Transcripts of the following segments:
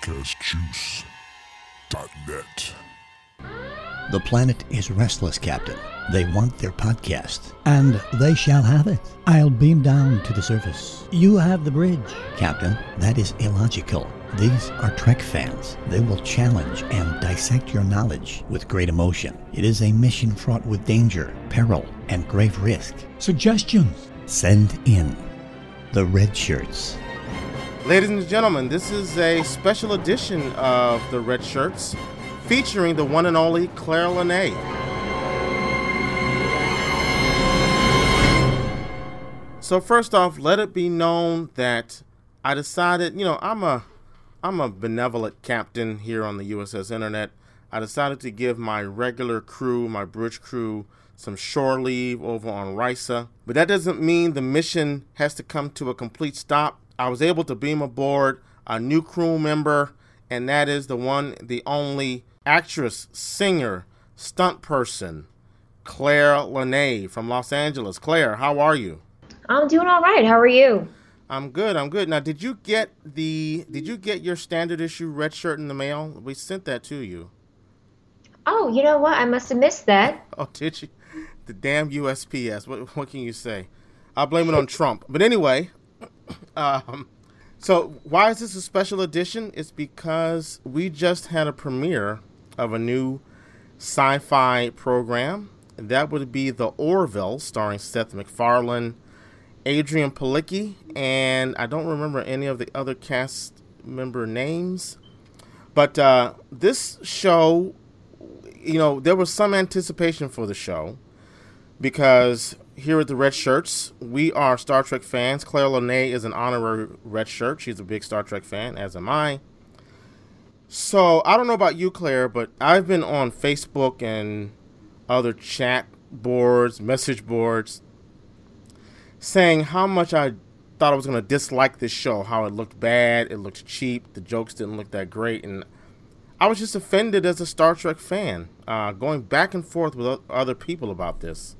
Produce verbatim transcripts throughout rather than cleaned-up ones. podcast juice dot net. The planet is restless, Captain. They want their podcast, and they shall have it. I'll beam down to the surface. You have the bridge. Captain, that is illogical. These are Trek fans. They will challenge and dissect your knowledge with great emotion. It is a mission fraught with danger, peril, and grave risk. Suggestions? Send in the Red Shirts. Ladies and gentlemen, this is a special edition of the Red Shirts featuring the one and only Claire Lanay. So first off, let it be known that I decided, you know, I'm a I'm a benevolent captain here on the U S S Internet. I decided to give my regular crew, my bridge crew, some shore leave over on Risa. But that doesn't mean the mission has to come to a complete stop. I was able to beam aboard a new crew member, and that is the one, the only actress, singer, stunt person, Claire Lanay from Los Angeles. Claire, how are you? I'm doing all right. How are you? I'm good. I'm good. Now, did you get the did you get your standard issue Red Shirt in the mail? We sent that to you. Oh, you know what? I must have missed that. Oh, did you? The damn U S P S. What what can you say? I blame it on Trump. But anyway, um, so why is this a special edition? It's because we just had a premiere of a new sci-fi program. That would be The Orville, starring Seth MacFarlane, Adrian Palicki, and I don't remember any of the other cast member names, but uh, this show, you know, there was some anticipation for the show because here at the Red Shirts, we are Star Trek fans. Claire Lanay is an honorary Red Shirt. She's a big Star Trek fan, as am I. So I don't know about you, Claire, but I've been on Facebook and other chat boards, message boards, saying how much I thought I was going to dislike this show, how it looked bad, it looked cheap, the jokes didn't look that great, and I was just offended as a Star Trek fan, uh, going back and forth with other people about this.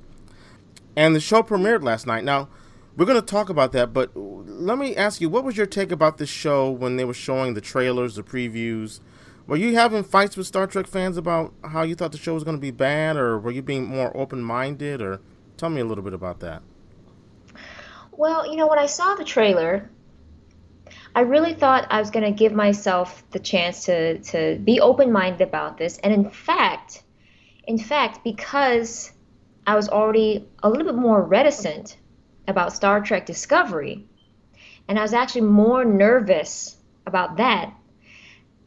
And the show premiered last night. Now, we're going to talk about that, but let me ask you, what was your take about this show when they were showing the trailers, the previews? Were you having fights with Star Trek fans about how you thought the show was going to be bad, or were you being more open-minded, or tell me a little bit about that? Well, you know, when I saw the trailer, I really thought I was going to give myself the chance to, to be open-minded about this. And in fact, in fact, because I was already a little bit more reticent about Star Trek Discovery, and I was actually more nervous about that,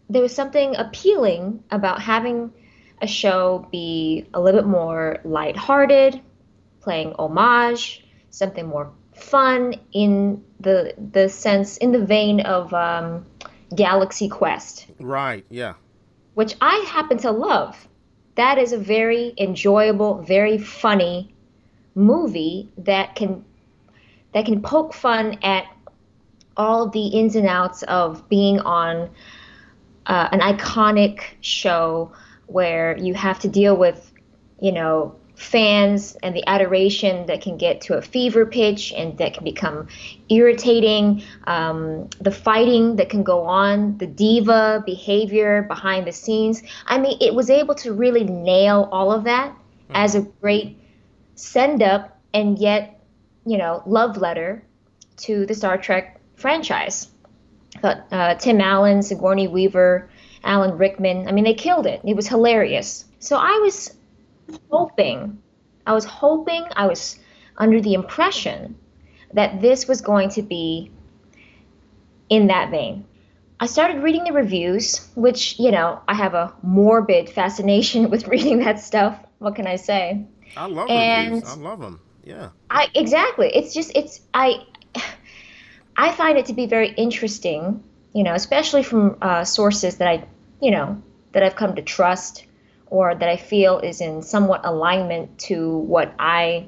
there was something appealing about having a show be a little bit more lighthearted, playing homage, something more fun in the the sense, in the vein of um, Galaxy Quest. Right, yeah. Which I happen to love. That is a very enjoyable, very funny movie that can that can poke fun at all the ins and outs of being on uh, an iconic show where you have to deal with, you know, fans and the adoration that can get to a fever pitch and that can become irritating, um, the fighting that can go on, the diva behavior behind the scenes. I mean, it was able to really nail all of that mm-hmm. as a great send-up and yet, you know, love letter to the Star Trek franchise. But uh, Tim Allen, Sigourney Weaver, Alan Rickman, I mean, they killed it. It was hilarious. So I was... hoping, I was hoping, I was under the impression that this was going to be in that vein. I started reading the reviews, which, you know, I have a morbid fascination with reading that stuff. What can I say? I love and reviews. I love them. Yeah. I exactly. It's just it's I I find it to be very interesting, you know, especially from uh, sources that I, you know, that I've come to trust, or that I feel is in somewhat alignment to what I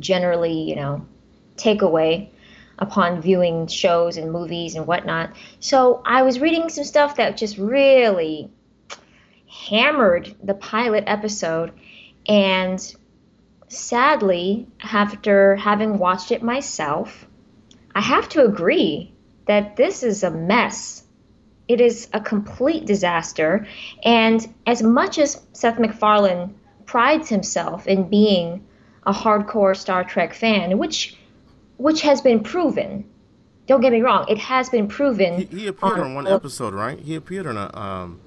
generally, you know, take away upon viewing shows and movies and whatnot. So I was reading some stuff that just really hammered the pilot episode. And sadly, after having watched it myself, I have to agree that this is a mess. It is a complete disaster. And as much as Seth MacFarlane prides himself in being a hardcore Star Trek fan, which which has been proven. Don't get me wrong; it has been proven. He, he appeared on, on one episode, right? He appeared on a um,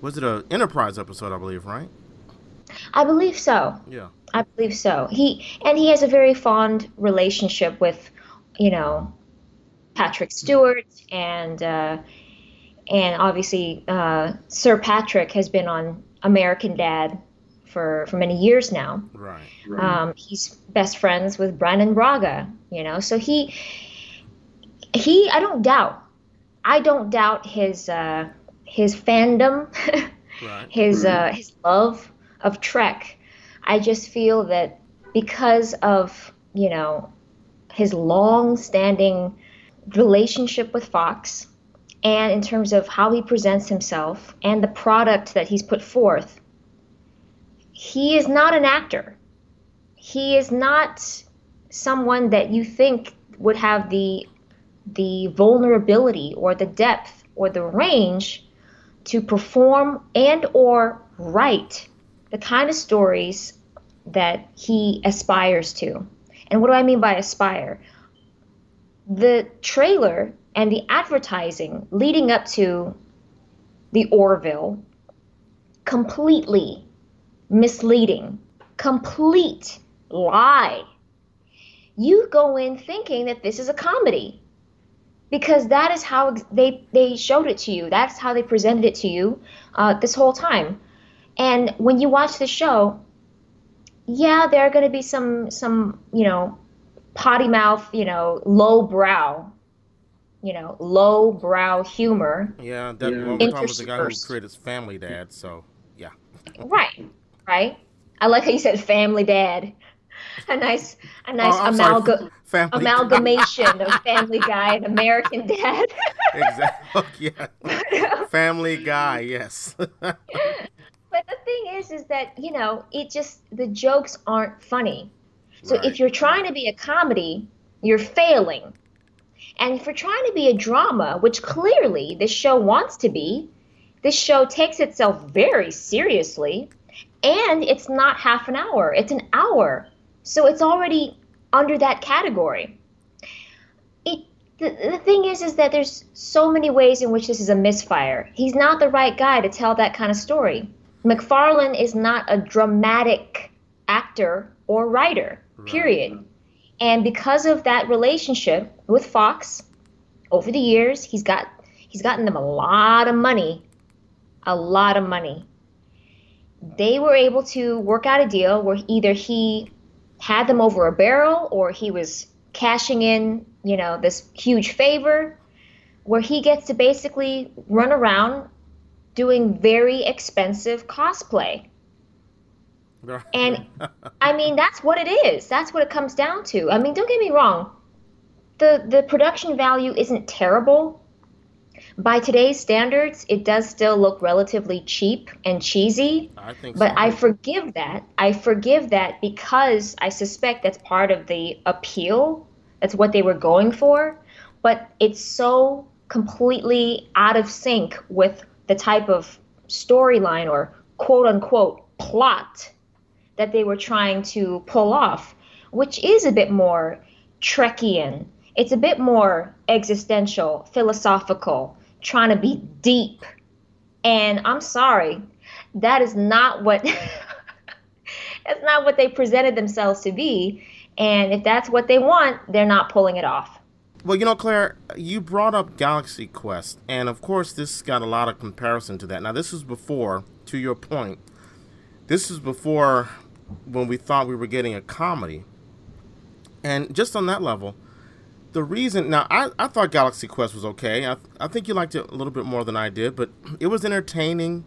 was it an Enterprise episode, I believe, right? I believe so. Yeah, I believe so. He and he has a very fond relationship with, you know, Patrick Stewart and uh, and obviously uh, Sir Patrick has been on American Dad for for many years now. Right. Right. Um, he's best friends with Brandon Braga, you know, so he. He, I don't doubt, I don't doubt his uh, his fandom, right. his uh, his love of Trek. I just feel that because of, you know, his long-standing relationship with Fox, and in terms of how he presents himself and the product that he's put forth, he is not an actor. He is not someone that you think would have the the vulnerability or the depth or the range to perform and or write the kind of stories that he aspires to. And what do I mean by aspire? The trailer and the advertising leading up to The Orville, completely misleading, complete lie. You go in thinking that this is a comedy. Because that is how they they showed it to you. That's how they presented it to you uh, this whole time. And when you watch the show, yeah, there are going to be some some you know potty mouth, you know low brow, you know low brow humor. Yeah, that yeah. Well, was the guy who created Family Dad. So yeah. Right, right. I like how you said Family Dad. A nice, a nice oh, amalga sorry, amalgamation of Family Guy and American Dad. Exactly. Yeah. But, um, Family Guy, yes. But the thing is, is that, you know, it just, the jokes aren't funny. So right. If you're trying to be a comedy, you're failing. And if you're trying to be a drama, which clearly this show wants to be, this show takes itself very seriously, and it's not half an hour, it's an hour. So it's already under that category. It, the, the thing is, is that there's so many ways in which this is a misfire. He's not the right guy to tell that kind of story. MacFarlane is not a dramatic actor or writer, period. Right. And because of that relationship with Fox, over the years, he's got he's gotten them a lot of money, a lot of money. They were able to work out a deal where either he had them over a barrel or he was cashing in, you know, this huge favor where he gets to basically run around doing very expensive cosplay. And I mean, that's what it is. That's what it comes down to. I mean, don't get me wrong. The, the production value isn't terrible. By today's standards, it does still look relatively cheap and cheesy, I think so. But I forgive that. I forgive that because I suspect that's part of the appeal. That's what they were going for. But it's so completely out of sync with the type of storyline or quote-unquote plot that they were trying to pull off, which is a bit more Trekkian. It's a bit more existential, philosophical, trying to be deep. And I'm sorry, that is not what that's not what they presented themselves to be. And if that's what they want, they're not pulling it off. Well, you know, Claire, you brought up Galaxy Quest. And, of course, this got a lot of comparison to that. Now, this was before, to your point, this was before when we thought we were getting a comedy. And just on that level... The reason, now, I, I thought Galaxy Quest was okay. I, I think you liked it a little bit more than I did, but it was entertaining.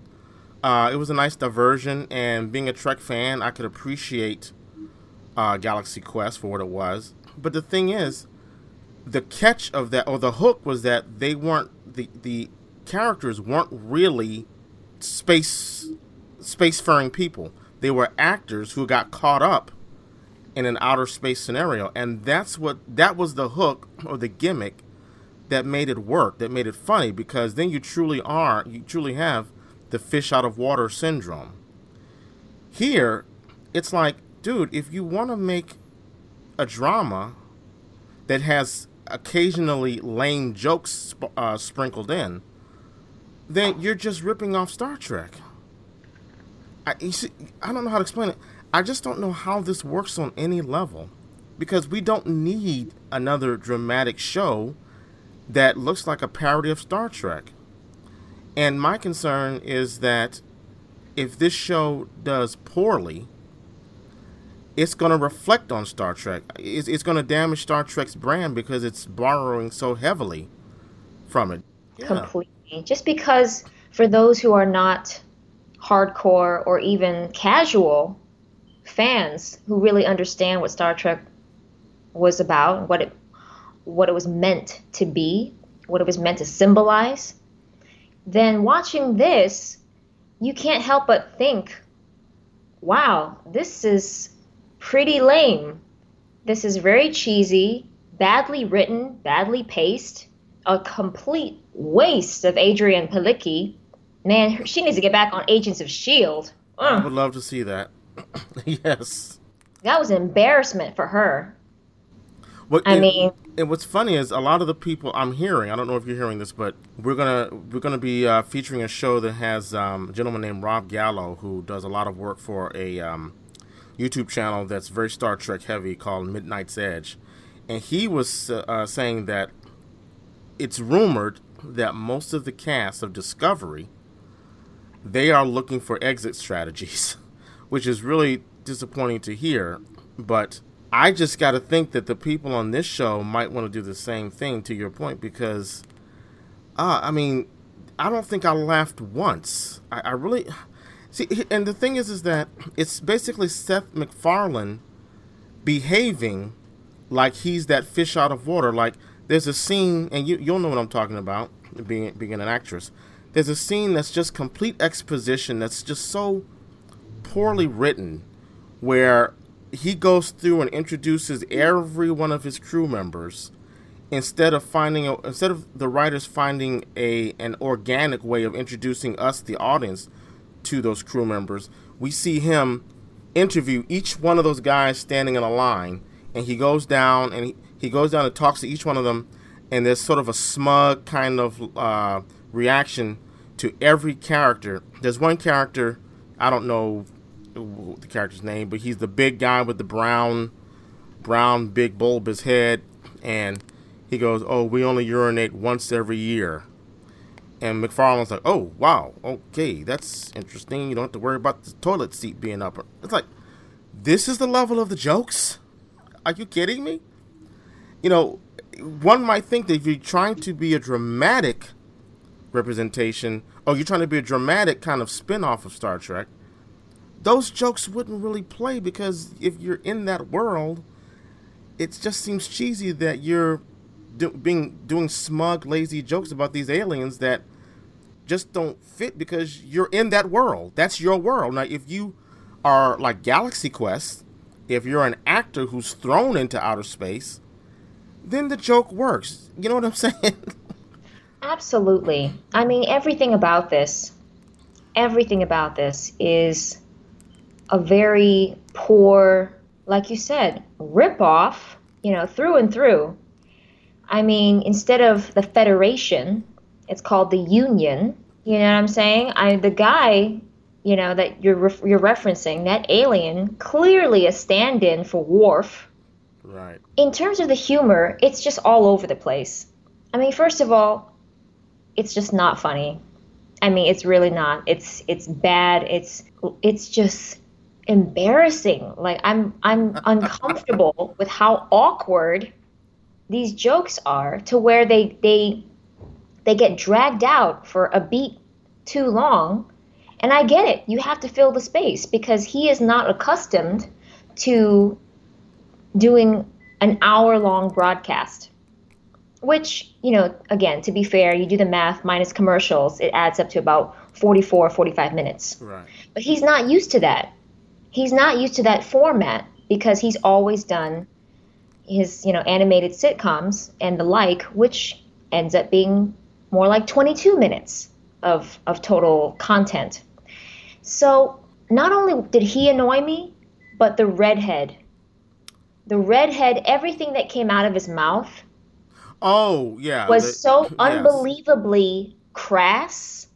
Uh, it was a nice diversion, and being a Trek fan, I could appreciate uh, Galaxy Quest for what it was. But the thing is, the catch of that, or the hook was that they weren't, the, the characters weren't really space, space-faring people. They were actors who got caught up in an outer space scenario, and that's what that was the hook or the gimmick that made it work, that made it funny, because then you truly are, you truly have the fish out of water syndrome. Here, it's like, dude, if you want to make a drama that has occasionally lame jokes sp uh, sprinkled in, then you're just ripping off Star Trek. I, you see, I don't know how to explain it. I just don't know how this works on any level, because we don't need another dramatic show that looks like a parody of Star Trek. And my concern is that if this show does poorly, it's going to reflect on Star Trek. It's, it's going to damage Star Trek's brand because it's borrowing so heavily from it. Yeah. Completely. Just because for those who are not hardcore or even casual fans who really understand what Star Trek was about and what it, what it was meant to be, what it was meant to symbolize, then watching this, you can't help but think, wow, this is pretty lame. This is very cheesy, badly written, badly paced, a complete waste of Adrian Palicki. Man, she needs to get back on Agents of S H I E L D Ugh. I would love to see that. Yes. That was an embarrassment for her. What, I and, mean... And what's funny is a lot of the people I'm hearing, I don't know if you're hearing this, but we're going to we're gonna be uh, featuring a show that has um, a gentleman named Rob Gallo, who does a lot of work for a um, YouTube channel that's very Star Trek heavy called Midnight's Edge. And he was uh, uh, saying that it's rumored that most of the cast of Discovery, they are looking for exit strategies, which is really disappointing to hear. But I just got to think that the people on this show might want to do the same thing, to your point, because, uh, I mean, I don't think I laughed once. I, I really, see, and the thing is, is that it's basically Seth MacFarlane behaving like he's that fish out of water. Like, there's a scene, and you, you'll know what I'm talking about, being, being an actress. There's a scene that's just complete exposition that's just so poorly written, where he goes through and introduces every one of his crew members instead of finding a, instead of the writers finding a an organic way of introducing us, the audience, to those crew members. We see him interview each one of those guys standing in a line, and he goes down and he, he goes down and talks to each one of them, and there's sort of a smug kind of uh, reaction to every character. There's one character, I don't know the character's name, but he's the big guy with the brown, brown big bulbous head, and he goes, "Oh, we only urinate once every year." And McFarlane's like, "Oh, wow, okay, that's interesting. You don't have to worry about the toilet seat being up." It's like, this is the level of the jokes? Are you kidding me? You know, one might think that if you're trying to be a dramatic representation, or you're trying to be a dramatic kind of spin-off of Star Trek, those jokes wouldn't really play, because if you're in that world, it just seems cheesy that you're do being doing smug, lazy jokes about these aliens that just don't fit, because you're in that world. That's your world. Now, if you are like Galaxy Quest, if you're an actor who's thrown into outer space, then the joke works. You know what I'm saying? Absolutely. I mean, everything about this, everything about this is a very poor, like you said, ripoff, you know, through and through. I mean, instead of the Federation, it's called the Union. You know what I'm saying? I, the guy, you know, that you're re you're referencing, that alien, clearly a stand-in for Worf. Right. In terms of the humor, it's just all over the place. I mean, first of all, it's just not funny. I mean, it's really not. It's it's bad. It's it's just embarrassing. Like, I'm I'm uncomfortable with how awkward these jokes are, to where they they they get dragged out for a beat too long. And I get it. You have to fill the space, because he is not accustomed to doing an hour-long broadcast, which, you know, again, to be fair, you do the math minus commercials, it adds up to about forty-four, forty-five minutes. Right. But he's not used to that. He's not used to that format, because he's always done his, you know, animated sitcoms and the like, which ends up being more like twenty-two minutes of, of total content. So not only did he annoy me, but the redhead. The redhead, everything that came out of his mouth oh, yeah, was the, so yes. unbelievably crass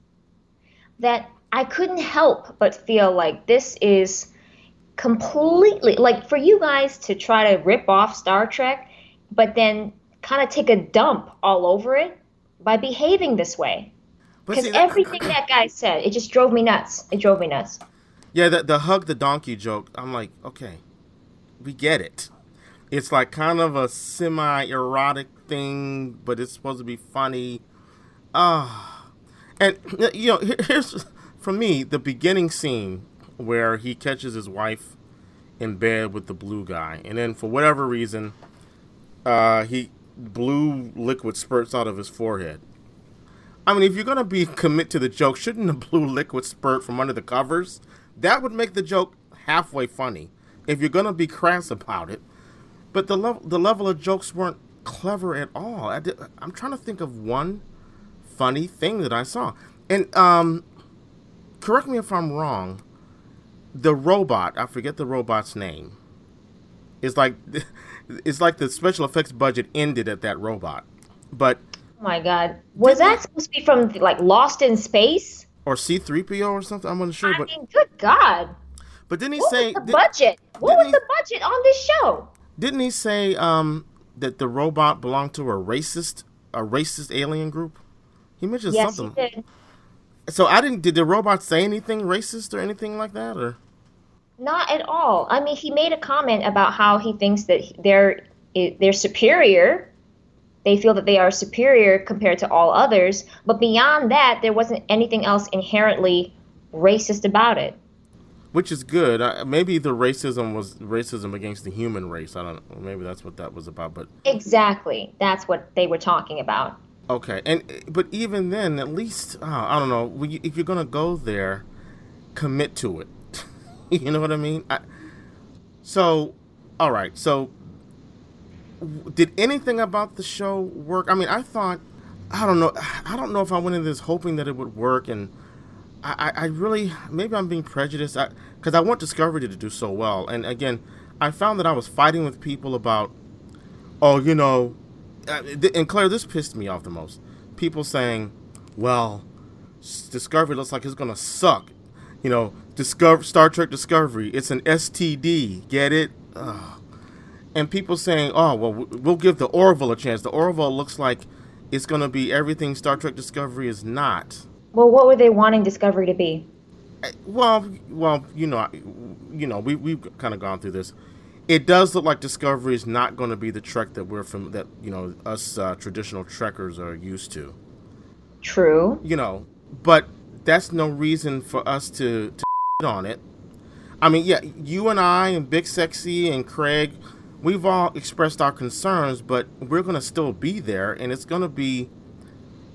that I couldn't help but feel like this is completely, like, for you guys to try to rip off Star Trek, but then kind of take a dump all over it by behaving this way. Because everything that guy said, it just drove me nuts. It drove me nuts. Yeah, the, the hug the donkey joke, I'm like, okay, we get it. It's like kind of a semi-erotic thing, but it's supposed to be funny. Ah, uh, and, you know, here's, for me, the beginning scene where he catches his wife in bed with the blue guy. And then for whatever reason, uh, he blue liquid spurts out of his forehead. I mean, if you're going to be commit to the joke, shouldn't the blue liquid spurt from under the covers? That would make the joke halfway funny, if you're going to be crass about it. But the, le the level of jokes weren't clever at all. I did, I'm trying to think of one funny thing that I saw. And um, correct me if I'm wrong, the robot, I forget the robot's name, it's like, it's like the special effects budget ended at that robot. But oh my God. Was that supposed to be from, like, Lost in Space? Or C three P O or something? I'm not sure. I but, mean, good God. But didn't he what say... What was the did, budget? What was he, the budget on this show? Didn't he say um, that the robot belonged to a racist a racist alien group? He mentioned yes, something. Yes, he did. So I didn't... Did the robot say anything racist or anything like that? Or not at all. I mean, he made a comment about how he thinks that they're they're superior... They feel that they are superior compared to all others. But beyond that, there wasn't anything else inherently racist about it. Which is good. I, maybe the racism was racism against the human race. I don't know. Maybe that's what that was about. But exactly. That's what they were talking about. Okay. and But even then, at least, oh, I don't know, when you, if you're going to go there, commit to it. You know what I mean? I, so, all right. So... Did anything about the show work? I mean, I thought, I don't know, I don't know if I went into this hoping that it would work, and I, I, I really, maybe I'm being prejudiced, because I, I want Discovery to do so well, and again, I found that I was fighting with people about, oh, you know, and Claire, this pissed me off the most, people saying, well, Discovery looks like it's going to suck, you know, Discover, Star Trek Discovery, it's an S T D, get it? Ugh. And people saying, oh, well, we'll give the Orville a chance. The Orville looks like it's going to be everything Star Trek Discovery is not. Well, what were they wanting Discovery to be? Well, well, you know, you know, we, we've kind of gone through this. It does look like Discovery is not going to be the Trek that we're from, that, you know, us uh, traditional Trekkers are used to. True. You know, but that's no reason for us to, to shit on it. I mean, yeah, you and I and Big Sexy and Craig... We've all expressed our concerns, but we're going to still be there, and it's going to be,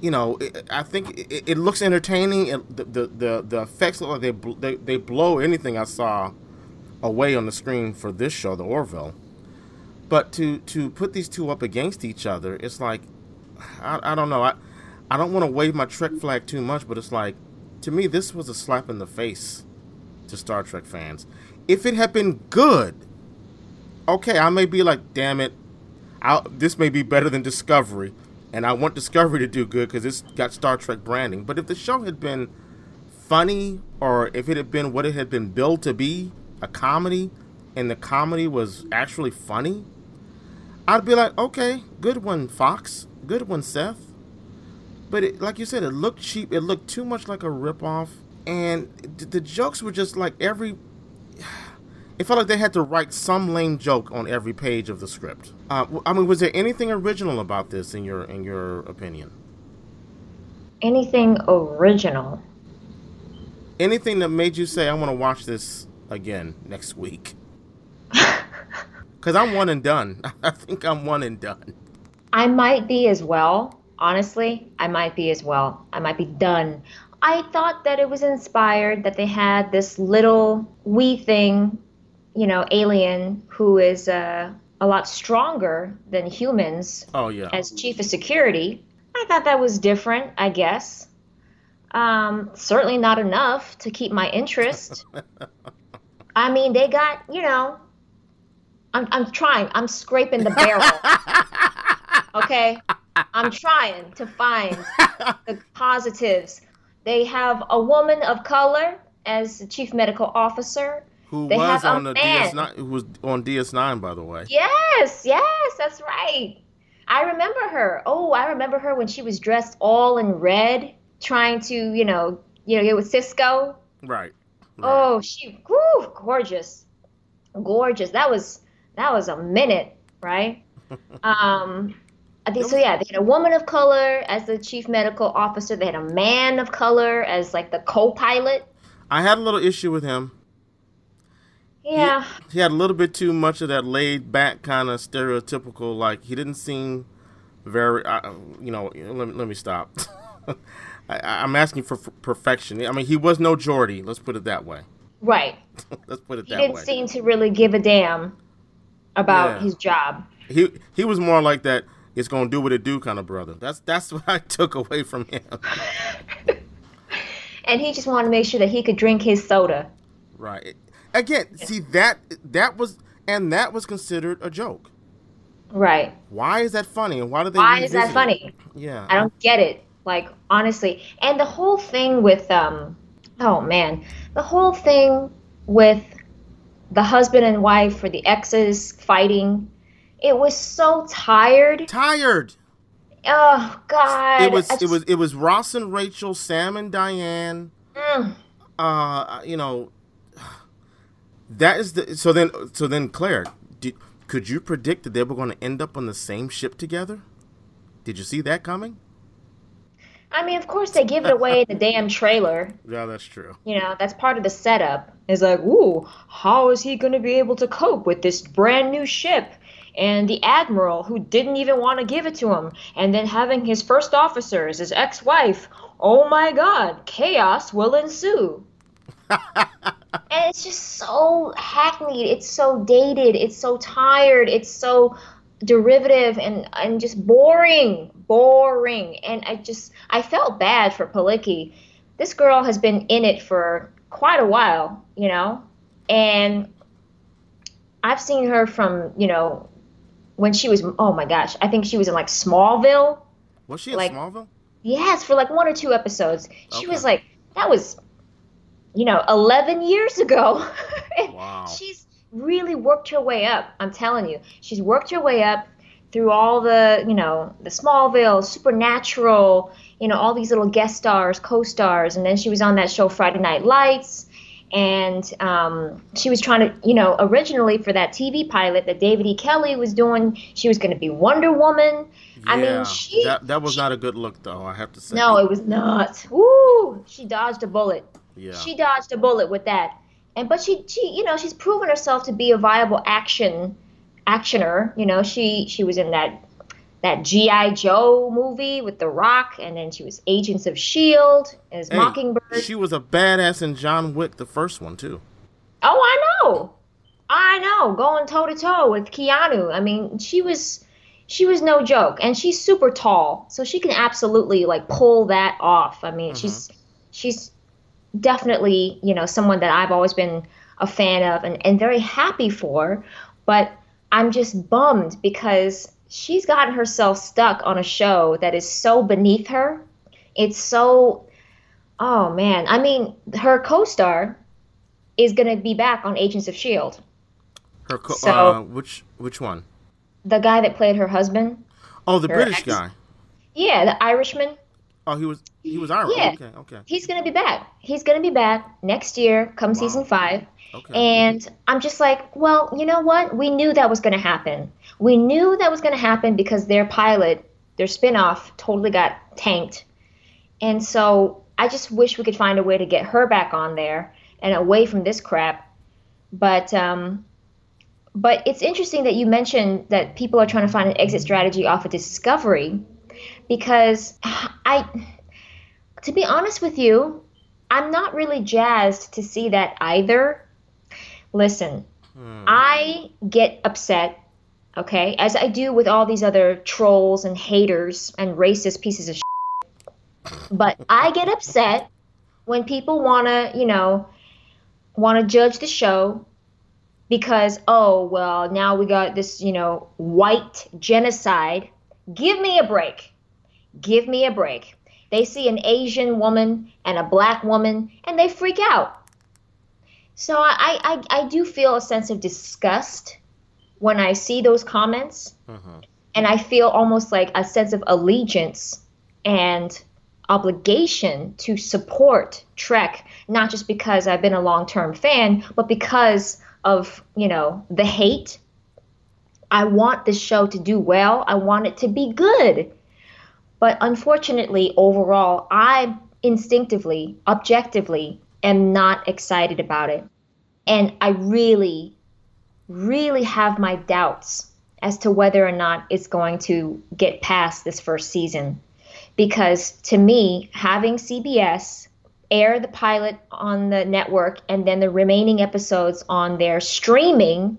you know, it, I think it, it looks entertaining. It, the, the, the, the effects look like they, bl they, they blow anything I saw away on the screen for this show, The Orville. But to, to put these two up against each other, it's like, I, I don't know. I, I don't want to wave my Trek flag too much, but it's like, to me, this was a slap in the face to Star Trek fans. If it had been good... Okay, I may be like, damn it, I'll, this may be better than Discovery, and I want Discovery to do good because it's got Star Trek branding. But if the show had been funny, or if it had been what it had been billed to be, a comedy, and the comedy was actually funny, I'd be like, okay, good one, Fox, good one, Seth. But it, like you said, it looked cheap, it looked too much like a ripoff, and the jokes were just like every... It felt like they had to write some lame joke on every page of the script. Uh, I mean, was there anything original about this, in your in your opinion? Anything original? Anything that made you say, I want to watch this again next week? Because I'm one and done. I think I'm one and done. I might be as well. Honestly, I might be as well. I might be done. I thought that it was inspired that they had this little wee thing, you know, alien who is uh, a lot stronger than humans. Oh, yeah. As chief of security. I I thought that was different, I guess. Um, certainly not enough to keep my interest. I mean, they got, you know, I'm I'm trying. I'm scraping the barrel. Okay? I'm trying to find the positives. They have a woman of color as the chief medical officer. Who they was on the D S nine, who was on D S nine, by the way. Yes, yes, that's right. I remember her. Oh, I remember her when she was dressed all in red, trying to, you know, you know, get with Cisco. Right. right. Oh, she, whew, gorgeous, gorgeous. That was that was a minute, right? um, I think so. Yeah, they had a woman of color as the chief medical officer. They had a man of color as like the co-pilot. I had a little issue with him. Yeah. He, he had a little bit too much of that laid-back kind of stereotypical, like, he didn't seem very, uh, you know, let me, let me stop. I, I'm asking for, for perfection. I mean, he was no Geordi, let's put it that way. Right. Let's put it that way. He didn't way. seem to really give a damn about yeah. his job. He he was more like that, it's going to do what it do kind of brother. That's, that's what I took away from him. And he just wanted to make sure that he could drink his soda. Right. Again, see, that that was, and that was considered a joke. Right. Why is that funny? And why do they Why is that funny? It? Yeah. I don't get it. Like, honestly. And the whole thing with, um, oh, man. The whole thing with the husband and wife for the exes fighting. It was so tired. Tired. Oh, God. It was, just... it was, it was Ross and Rachel, Sam and Diane. Mm. Uh, you know. That is the so then so then Claire, did, could you predict that they were going to end up on the same ship together? Did you see that coming? I mean, of course they give it away in the damn trailer. Yeah, that's true. You know, that's part of the setup. It's like, ooh, how is he going to be able to cope with this brand new ship and the admiral who didn't even want to give it to him, and then having his first officer as his ex-wife? Oh my God, chaos will ensue. And it's just so hackneyed, it's so dated, it's so tired, it's so derivative and, and just boring, boring. And I just, I felt bad for Palicki. This girl has been in it for quite a while, you know, and I've seen her from, you know, when she was, oh my gosh, I think she was in like Smallville. Was she in like, Smallville? Yes, for like one or two episodes. She okay. was like, that was... you know, eleven years ago. Wow. She's really worked her way up. I'm telling you, she's worked her way up through all the, you know, the Smallville, Supernatural, you know, all these little guest stars, co-stars. And then she was on that show Friday Night Lights. And um, she was trying to, you know, originally for that T V pilot that David E. Kelley was doing, she was going to be Wonder Woman. Yeah, I mean, she... That, that was she, not a good look, though, I have to say. No, it was not. Woo! She dodged a bullet. Yeah. She dodged a bullet with that, and but she, she, you know, she's proven herself to be a viable action, actioner. You know, she she was in that that G I Joe movie with The Rock, and then she was Agents of S H I E L D as hey, Mockingbird. She was a badass in John Wick, the first one too. Oh, I know, I know, going toe to toe with Keanu. I mean, she was she was no joke, and she's super tall, so she can absolutely like pull that off. I mean, mm-hmm. she's she's. definitely, you know, someone that I've always been a fan of and, and very happy for, but I'm just bummed because she's gotten herself stuck on a show that is so beneath her. It's so, oh man. I mean, her co-star is going to be back on Agents of S H I E L D. Her co- so, uh, which, which one? The guy that played her husband. Oh, the British ex- guy. Yeah, the Irishman. Oh, he was he was Irish. Yeah. Okay, okay. He's gonna be back. He's gonna be back next year, come wow. season five. Okay. And I'm just like, well, you know what? We knew that was gonna happen. We knew that was gonna happen because their pilot, their spinoff, totally got tanked. And so I just wish we could find a way to get her back on there and away from this crap. But um, but it's interesting that you mentioned that people are trying to find an exit strategy off of Discovery. Because I, to be honest with you, I'm not really jazzed to see that either. Listen, hmm. I get upset okay? As I do with all these other trolls and haters and racist pieces of shit. But I get upset when people want to, you know, want to judge the show because, oh, well, now we got this, you know, white genocide. Give me a break. Give me a break. They see an Asian woman and a black woman, and they freak out. So I, I, I do feel a sense of disgust when I see those comments, mm-hmm. and I feel almost like a sense of allegiance and obligation to support Trek, not just because I've been a long-term fan, but because of, you know, the hate. I want this show to do well. I want it to be good. But unfortunately, overall, I instinctively, objectively, am not excited about it. And I really, really have my doubts as to whether or not it's going to get past this first season. Because to me, having C B S air the pilot on the network and then the remaining episodes on their streaming,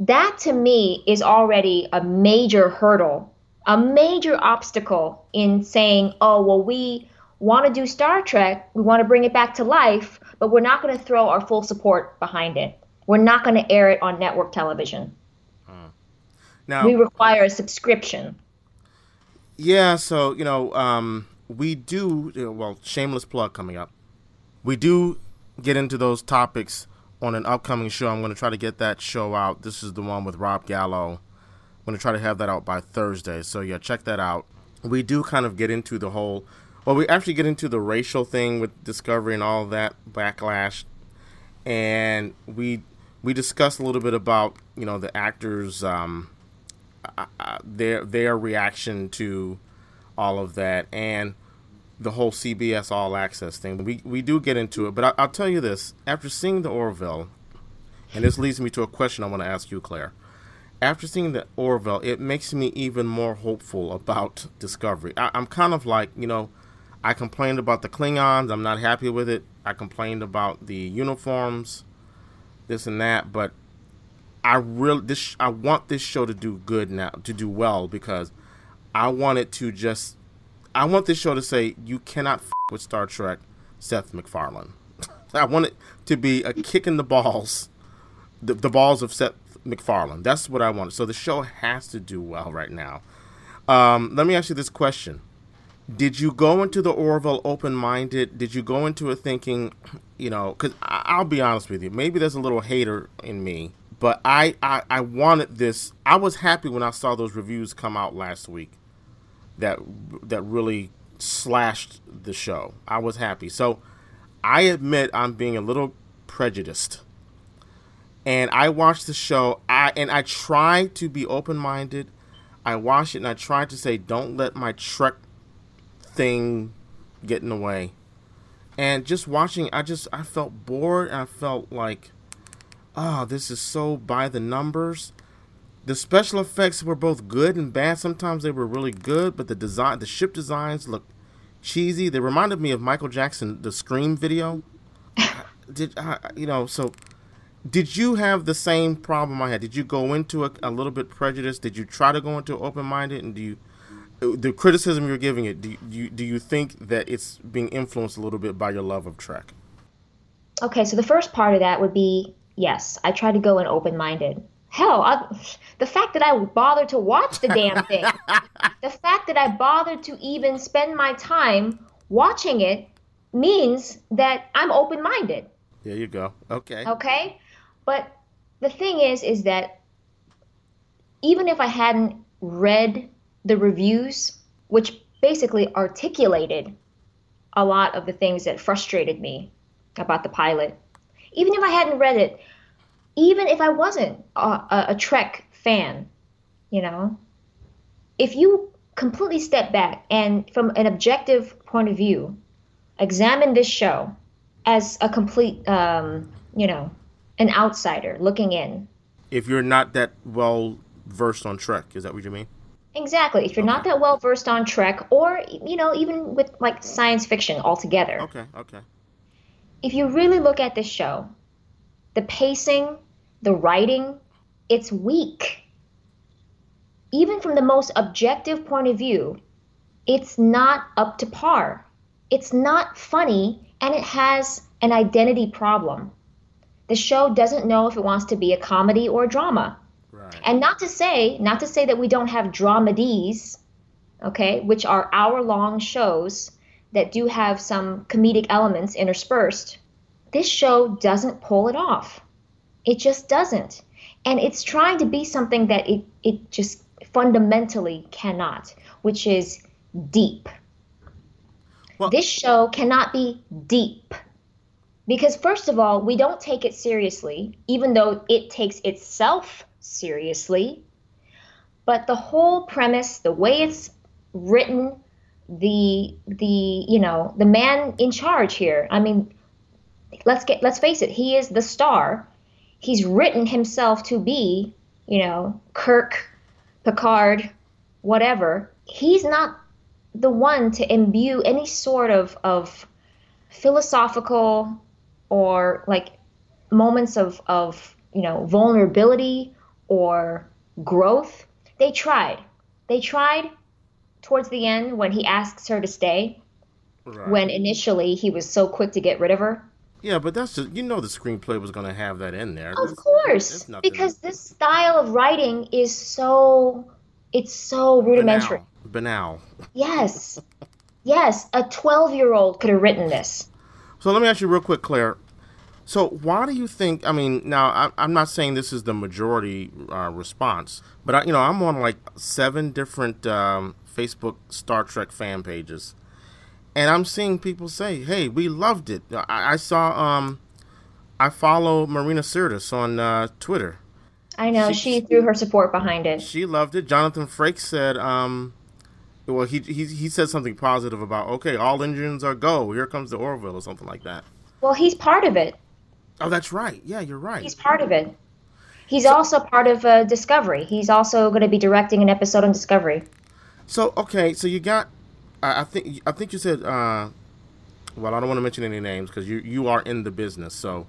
that to me is already a major hurdle. A major obstacle in saying, oh, well, we want to do Star Trek, we want to bring it back to life, but we're not going to throw our full support behind it. We're not going to air it on network television. Hmm. Now, we require a subscription. Yeah, so, you know, um, we do, well, shameless plug coming up. We do get into those topics on an upcoming show. I'm going to try to get that show out. This is the one with Rob Gallo. I'm going to try to have that out by Thursday. So, yeah, check that out. We do kind of get into the whole... Well, we actually get into the racial thing with Discovery and all that backlash. And we we discuss a little bit about, you know, the actors, um, uh, their, their reaction to all of that and the whole C B S All Access thing. We, we do get into it. But I, I'll tell you this. After seeing The Orville, and this leads me to a question I want to ask you, Claire. After seeing The Orville, it makes me even more hopeful about Discovery. I, I'm kind of like, you know, I complained about the Klingons. I'm not happy with it. I complained about the uniforms, this and that. But I really, this, I want this show to do good now, to do well, because I want it to just, I want this show to say, you cannot f*** with Star Trek, Seth MacFarlane. I want it to be a kick in the balls, the, the balls of Seth MacFarlane. That's what I wanted. So the show has to do well right now. Um, let me ask you this question. Did you go into the Orville open-minded? Did you go into it thinking, you know, because I'll be honest with you, maybe there's a little hater in me, but I, I, I wanted this. I was happy when I saw those reviews come out last week that that really slashed the show. I was happy. So I admit I'm being a little prejudiced. And I watched the show, I and I try to be open-minded. I watched it, and I tried to say, don't let my Trek thing get in the way. And just watching, I just, I felt bored. I felt like, oh, this is so by the numbers. The special effects were both good and bad. Sometimes they were really good, but the design, the ship designs looked cheesy. They reminded me of Michael Jackson, the Scream video. Did I, you know, so... Did you have the same problem I had? Did you go into a, a little bit prejudiced? Did you try to go into open-minded? And do you, the criticism you're giving it, do you, do you, do you think that it's being influenced a little bit by your love of Trek? Okay, so the first part of that would be, yes, I tried to go in open-minded. Hell, I, the fact that I bothered to watch the damn thing, the fact that I bothered to even spend my time watching it means that I'm open-minded. There you go. Okay. Okay. But the thing is, is that even if I hadn't read the reviews, which basically articulated a lot of the things that frustrated me about the pilot, even if I hadn't read it, even if I wasn't a, a, a Trek fan, you know, if you completely step back and from an objective point of view, examine this show as a complete, um, you know, an outsider looking in. If you're not that well-versed on Trek, is that what you mean? Exactly. If you're okay. not that well-versed on Trek or, you know, even with, like, science fiction altogether. Okay, okay. If you really look at this show, the pacing, the writing, it's weak. even from the most objective point of view, it's not up to par. It's not funny, and it has an identity problem. The show doesn't know if it wants to be a comedy or a drama. Right. And not to say, not to say that we don't have dramedies, okay, which are hour-long shows that do have some comedic elements interspersed. This show doesn't pull it off. It just doesn't. And it's trying to be something that it, it just fundamentally cannot, which is deep. Well, this show cannot be deep. Because first of all, we don't take it seriously, even though it takes itself seriously. But the whole premise, the way it's written, the the you know, the man in charge here, I mean, let's get let's face it, he is the star. He's written himself to be, you know, Kirk, Picard, whatever. He's not the one to imbue any sort of of philosophical or like moments of of you know, vulnerability or growth. They tried. They tried towards the end when he asks her to stay, right, when initially he was so quick to get rid of her. Yeah, but that's just, you know, the screenplay was going to have that in there. Of there's, course, there's because this style of writing is so, it's so rudimentary. Banal. Banal. Yes. Yes, a twelve-year-old could have written this. So let me ask you real quick, Claire. So why do you think, I mean, now I, I'm not saying this is the majority uh, response, but, I, you know, I'm on like seven different um, Facebook Star Trek fan pages. And I'm seeing people say, hey, we loved it. I, I saw, um, I follow Marina Sirtis on uh, Twitter. I know, she, she threw her support behind it. She loved it. Jonathan Frakes said, um, well, he, he he said something positive about, okay, all engines are go, here comes the Orville or something like that. Well, he's part of it. Oh, that's right. Yeah, you're right. He's part of it. He's so, also part of uh, Discovery. He's also going to be directing an episode on Discovery. So, okay, so you got... I think I think you said, uh, well, I don't want to mention any names because you, you are in the business, so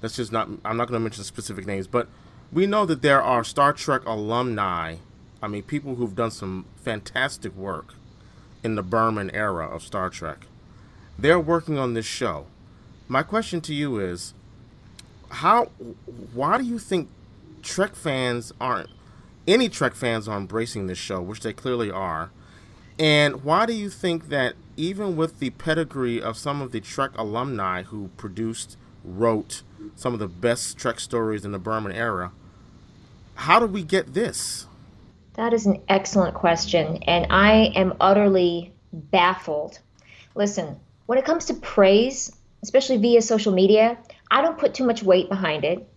that's just not, I'm not going to mention specific names, but we know that there are Star Trek alumni, I mean, people who've done some fantastic work in the Berman era of Star Trek. They're working on this show. My question to you is, how, why do you think Trek fans aren't, any Trek fans are embracing this show, which they clearly are? And why do you think that even with the pedigree of some of the Trek alumni who produced, wrote some of the best Trek stories in the Berman era, how did we get this? That is an excellent question, and I am utterly baffled. Listen, when it comes to praise, especially via social media, I don't put too much weight behind it.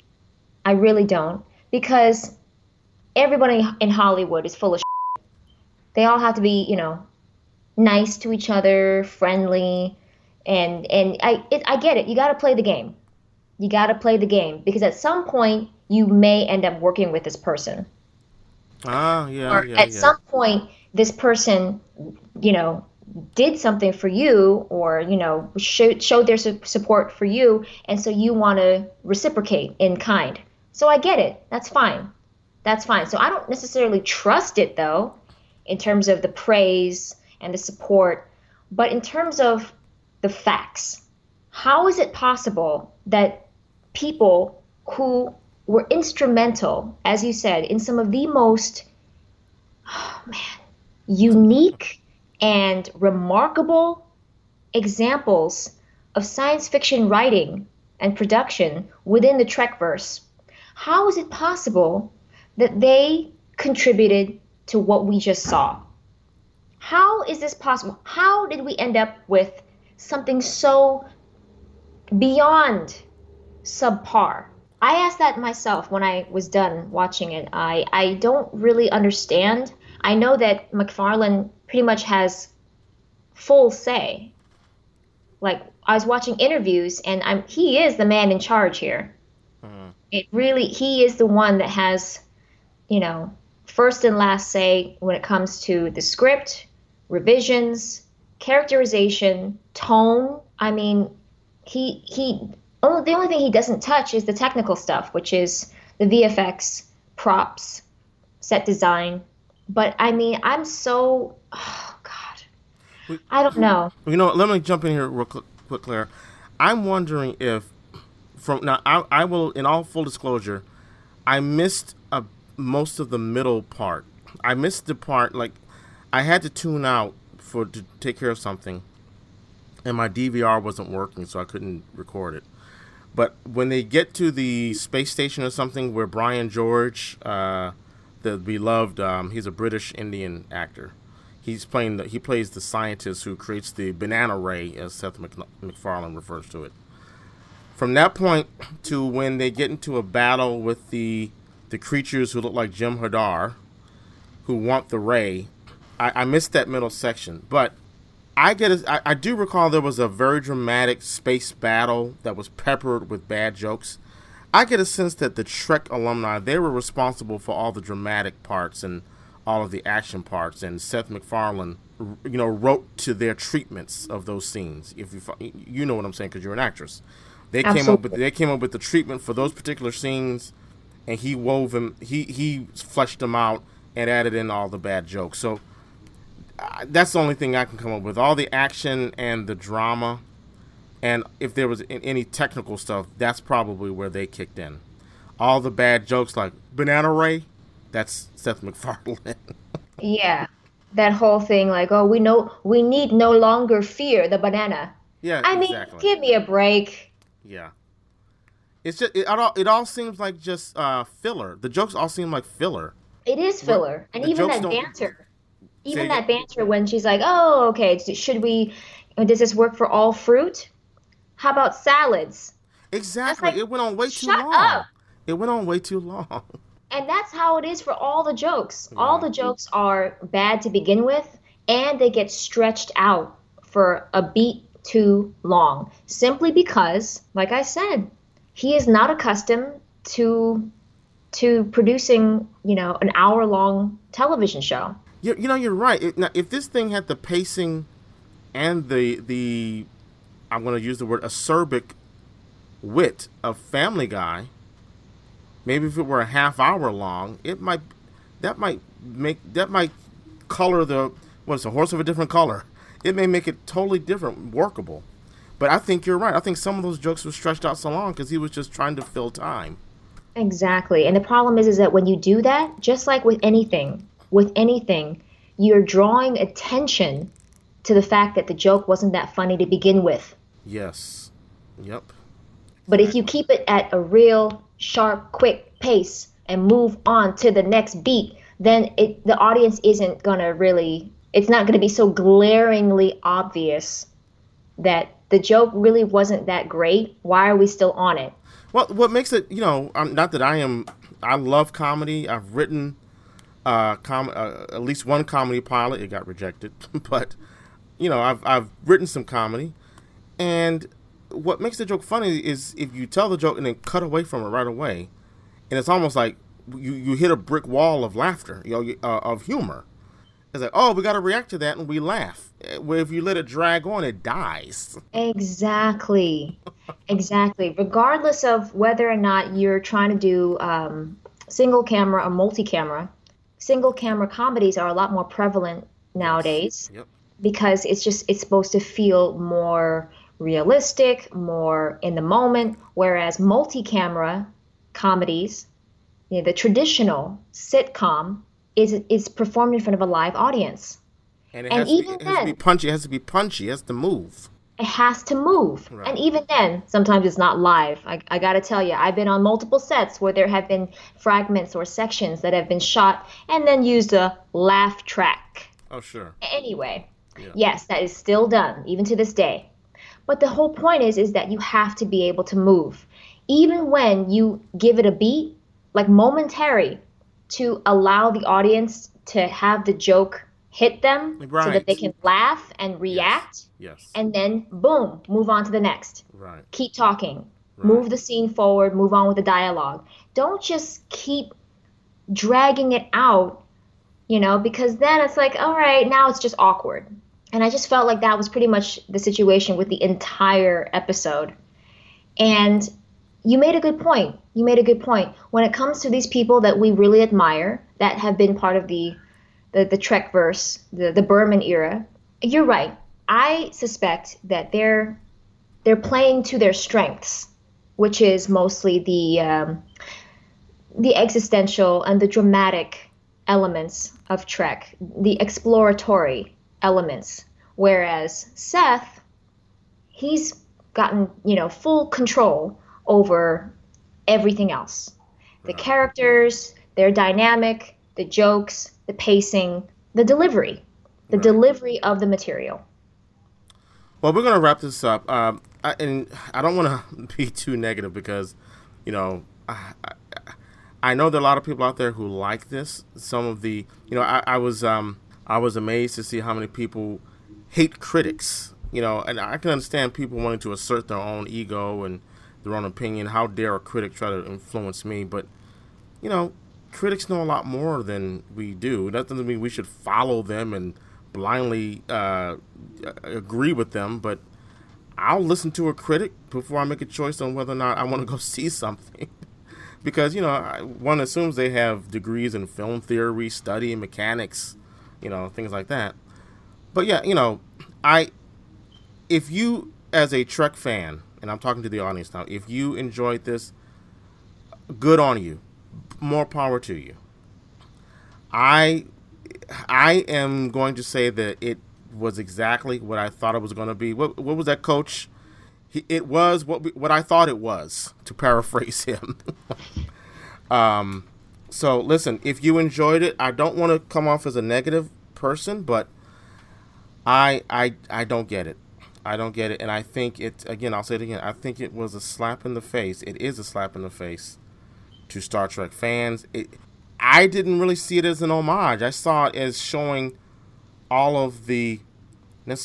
I really don't, because everybody in Hollywood is full of shit. They all have to be, you know, nice to each other, friendly, and and I it, I get it. You got to play the game. You got to play the game because at some point you may end up working with this person. Ah, yeah, or yeah, at yeah. some point this person, you know, did something for you, or you know, showed showed their su- support for you, and so you want to reciprocate in kind. So I get it. That's fine. That's fine. So I don't necessarily trust it though, in terms of the praise and the support, but in terms of the facts, how is it possible that people who were instrumental, as you said, in some of the most, oh man, unique and remarkable examples of science fiction writing and production within the Trekverse, how is it possible that they contributed to what we just saw? How is this possible? How did we end up with something so beyond subpar? I asked that myself when I was done watching it. I, I don't really understand. I know that MacFarlane pretty much has full say. Like, I was watching interviews, and I'm he is the man in charge here. Uh-huh. It really, he is the one that has, you know, first and last say when it comes to the script, revisions, characterization, tone. I mean, he he. Only, the only thing he doesn't touch is the technical stuff, which is the V F X, props, set design, But I mean, I'm so, oh God, we, I don't know. You know, let me jump in here real quick, quick Claire. I'm wondering if, from now, I, I will, in all full disclosure, I missed a, most of the middle part. I missed the part, like, I had to tune out for to take care of something, and my D V R wasn't working, so I couldn't record it. But when they get to the space station or something where Brian George, uh, the beloved, um, he's a British Indian actor. He's playing. The, he plays the scientist who creates the banana ray, as Seth MacFarlane refers to it. From that point to when they get into a battle with the the creatures who look like Jim Hadar, who want the ray, I, I missed that middle section. But I get. A, I, I do recall there was a very dramatic space battle that was peppered with bad jokes. I get a sense that the Trek alumni, they were responsible for all the dramatic parts and all of the action parts, and Seth MacFarlane, you know, wrote to their treatments of those scenes. If you, you know what I'm saying, because you're an actress, they Absolutely. came up with they came up with the treatment for those particular scenes, and he wove them, he he fleshed them out and added in all the bad jokes. So uh, that's the only thing I can come up with. All the action and the drama, and if there was any technical stuff, that's probably where they kicked in. All the bad jokes, like banana ray. That's Seth MacFarlane. Yeah, that whole thing, like, oh, we know we need no longer fear the banana. Yeah, I exactly. mean, give me a break. Yeah, it's just it all. It all seems like just uh, filler. The jokes all seem like filler. It is filler, but and even that banter, even that banter when she's like, oh, okay, should we? Does this work for all fruit? How about salads? Exactly. Like, it went on way too shut long. Shut up. It went on way too long. And that's how it is for all the jokes. Yeah. All the jokes are bad to begin with, and they get stretched out for a beat too long. Simply because, like I said, he is not accustomed to to producing, you know, an hour-long television show. You, you know, you're right. It, now, if this thing had the pacing and the the, I'm going to use the word acerbic wit of Family Guy. Maybe if it were a half hour long, it might, that might make, that might color the, what's a horse of a different color. It may make it totally different, workable. But I think you're right. I think some of those jokes were stretched out so long because he was just trying to fill time. Exactly. And the problem is, is that when you do that, just like with anything, with anything, you're drawing attention to the fact that the joke wasn't that funny to begin with. Yes. Yep. But if you keep it at a real sharp, quick pace and move on to the next beat, then it, the audience isn't going to really, it's not going to be so glaringly obvious that the joke really wasn't that great. Why are we still on it? Well, what makes it, you know, um, not that I am, I love comedy. I've written uh, com- uh, at least one comedy pilot. It got rejected. But, you know, I've I've written some comedy. And what makes the joke funny is if you tell the joke and then cut away from it right away, and it's almost like you, you hit a brick wall of laughter, you know, uh, of humor. It's like, oh, we got to react to that, and we laugh. Where if you let it drag on, it dies. Exactly, exactly. Regardless of whether or not you're trying to do um, single camera or multi-camera, single camera comedies are a lot more prevalent nowadays. Yep. Because it's just it's supposed to feel more realistic, more in the moment, whereas multi-camera comedies, you know, the traditional sitcom is is performed in front of a live audience, and, it and has even to be, it then has to be punchy, it has to be punchy, it has to move, it has to move, right. And even then, sometimes it's not live. I I gotta tell you, I've been on multiple sets where there have been fragments or sections that have been shot and then used a laugh track. Oh sure. Anyway, yeah. Yes, that is still done even to this day. But the whole point is, is that you have to be able to move. Even when you give it a beat, like momentary, to allow the audience to have the joke hit them right. So that they can laugh and react. Yes. Yes. And then, boom, move on to the next. Right. Keep talking. Right. Move the scene forward. Move on with the dialogue. Don't just keep dragging it out, you know, because then it's like, all right, now it's just awkward. And I just felt like that was pretty much the situation with the entire episode. And you made a good point. You made a good point. When it comes to these people that we really admire, that have been part of the the, the Trekverse, the, the Berman era. You're right. I suspect that they're they're playing to their strengths, which is mostly the um, the existential and the dramatic elements of Trek, the exploratory elements. Whereas Seth, he's gotten, you know, full control over everything else. The characters, their dynamic, the jokes, the pacing, the delivery, the delivery of the material. Well, we're going to wrap this up. Um, I, and I don't want to be too negative because, you know, I, I, I know there are a lot of people out there who like this. Some of the, you know, I, I was um, I was amazed to see how many people hate critics, you know, and I can understand people wanting to assert their own ego and their own opinion. How dare a critic try to influence me? But, you know, critics know a lot more than we do. That doesn't mean we should follow them and blindly uh, agree with them, but I'll listen to a critic before I make a choice on whether or not I want to go see something. Because, you know, one assumes they have degrees in film theory, study, mechanics, you know, things like that. But, yeah, you know, I, if you, as a Trek fan, and I'm talking to the audience now, if you enjoyed this, good on you. More power to you. I, I am going to say that it was exactly what I thought it was going to be. What, what was that, Coach? It was what we, what I thought it was, to paraphrase him. um, so, listen, if you enjoyed it, I don't want to come off as a negative person, but I, I I don't get it. I don't get it. And I think it, again, I'll say it again, I think it was a slap in the face. It is a slap in the face to Star Trek fans. It, I didn't really see it as an homage. I saw it as showing all of the,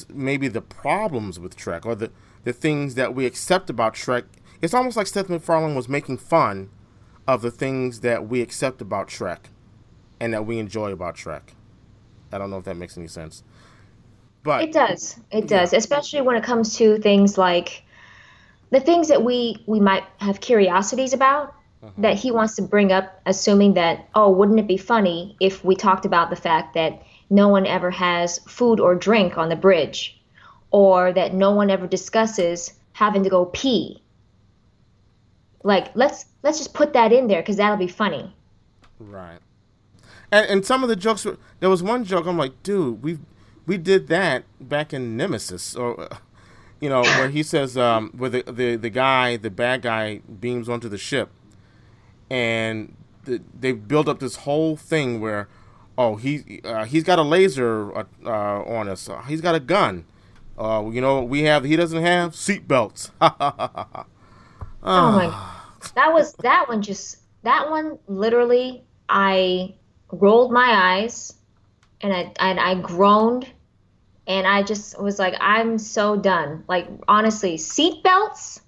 maybe the problems with Trek, or the the things that we accept about Trek. It's almost like Seth MacFarlane was making fun of the things that we accept about Trek and that we enjoy about Trek. I don't know if that makes any sense. But it does. It does, yeah. Especially when it comes to things like the things that we, we might have curiosities about uh-huh. that he wants to bring up, assuming that, oh, wouldn't it be funny if we talked about the fact that no one ever has food or drink on the bridge, or that no one ever discusses having to go pee. Like, let's let's just put that in there because that'll be funny. Right. And and some of the jokes were, there was one joke I'm like, dude, we we did that back in Nemesis, or you know, where he says um, where the, the the guy, the bad guy, beams onto the ship, and the, they build up this whole thing where, oh, he uh, he's got a laser uh, uh, on us, uh, he's got a gun. Uh, you know, we have, he doesn't have seatbelts. oh. oh my, that was, that one just, that one literally, I rolled my eyes and I, and I groaned and I just was like, I'm so done. Like, honestly, seatbelts,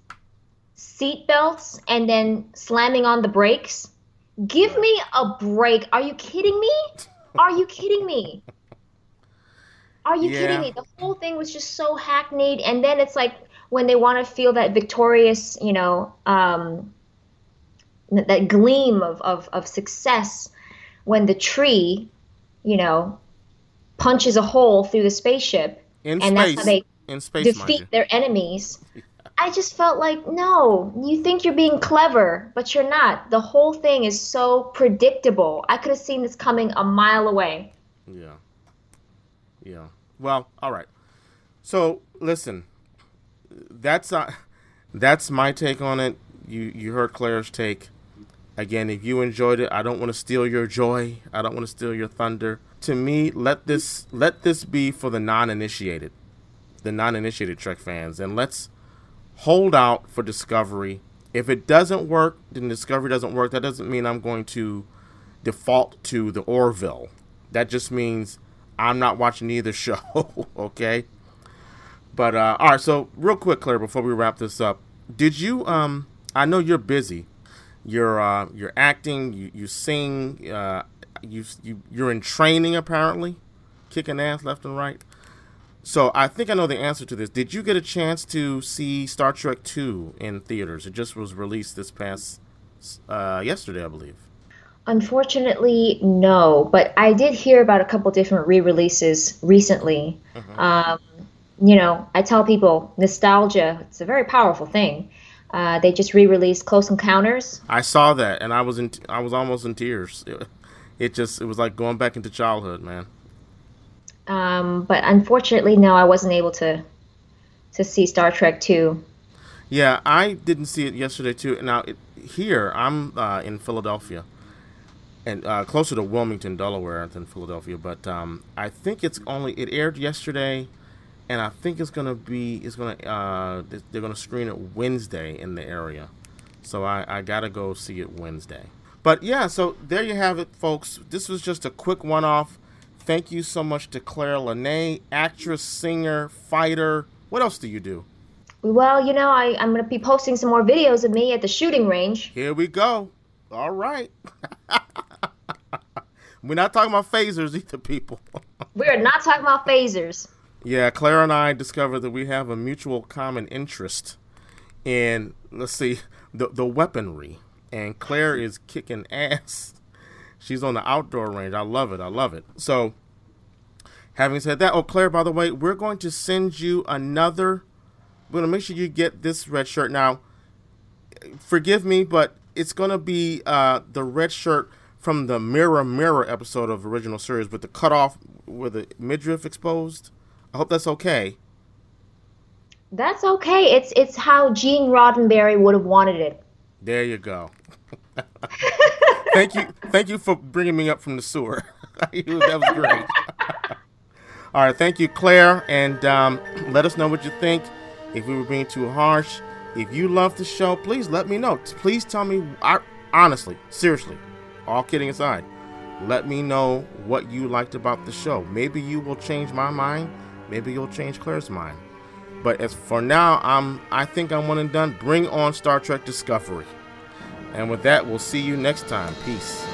seatbelts, and then slamming on the brakes. Give me a break. Are you kidding me? Are you kidding me? Are you yeah. kidding me? The whole thing was just so hackneyed. And then it's like when they want to feel that victorious, you know, um, that gleam of, of, of success when the tree, you know, punches a hole through the spaceship. In and space. That's how they In space, defeat their enemies. I just felt like, no, you think you're being clever, but you're not. The whole thing is so predictable. I could have seen this coming a mile away. Yeah. Yeah. Well, all right. So, listen, that's uh, that's my take on it. You you heard Claire's take. Again, if you enjoyed it, I don't want to steal your joy. I don't want to steal your thunder. To me, let this let this be for the non-initiated, the non-initiated Trek fans, and let's hold out for Discovery. If it doesn't work, then Discovery doesn't work. That doesn't mean I'm going to default to the Orville. That just means I'm not watching either show, okay? But, uh, all right, so real quick, Claire, before we wrap this up, did you, um, I know you're busy. You're, uh, you're acting, you, you sing, uh, you, you, you're in training, apparently, kicking ass left and right. So I think I know the answer to this. Did you get a chance to see Star Trek two in theaters? It just was released this past, uh, yesterday, I believe. Unfortunately, no. But I did hear about a couple different re-releases recently. Mm-hmm. Um, you know, I tell people nostalgia, it's a very powerful thing. Uh, they just re-released Close Encounters. I saw that, and I was in, I was almost in tears. It, it just, it was like going back into childhood, man. Um, but unfortunately, no, I wasn't able to to see Star Trek two. Yeah, I didn't see it yesterday too. Now it, here, I'm uh, in Philadelphia, and uh, closer to Wilmington, Delaware, than Philadelphia. But um, I think it's only it aired yesterday. And I think it's gonna be, it's gonna, uh, they're gonna screen it Wednesday in the area, so I, I gotta go see it Wednesday. But yeah, so there you have it, folks. This was just a quick one-off. Thank you so much to Claire Lanay, actress, singer, fighter. What else do you do? Well, you know, I, I'm gonna be posting some more videos of me at the shooting range. Here we go. All right. We're not talking about phasers either, people. We're not talking about phasers. Yeah, Claire and I discovered that we have a mutual common interest in, let's see, the the weaponry. And Claire is kicking ass. She's on the outdoor range. I love it. I love it. So, having said that, oh, Claire, by the way, we're going to send you another. We're going to make sure you get this red shirt. Now, forgive me, but it's going to be uh, the red shirt from the Mirror Mirror episode of Original Series with the cutoff, with the midriff exposed. I hope that's okay. That's okay. It's it's how Gene Roddenberry would have wanted it. There you go. Thank you, thank you for bringing me up from the sewer. That was great. All right, thank you, Claire, and um, let us know what you think. If we were being too harsh, if you love the show, please let me know. Please tell me. I, honestly, seriously, all kidding aside, let me know what you liked about the show. Maybe you will change my mind. Maybe you'll change Claire's mind. But as for now, I'm, I think I'm one and done. Bring on Star Trek Discovery. And with that, we'll see you next time. Peace.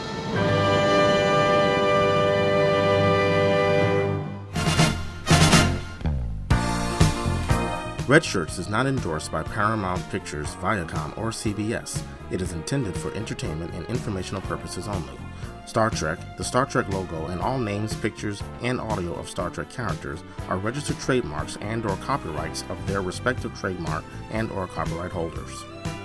Red Shirts is not endorsed by Paramount Pictures, Viacom, or C B S. It is intended for entertainment and informational purposes only. Star Trek, the Star Trek logo, and all names, pictures, and audio of Star Trek characters are registered trademarks and/or copyrights of their respective trademark and/or copyright holders.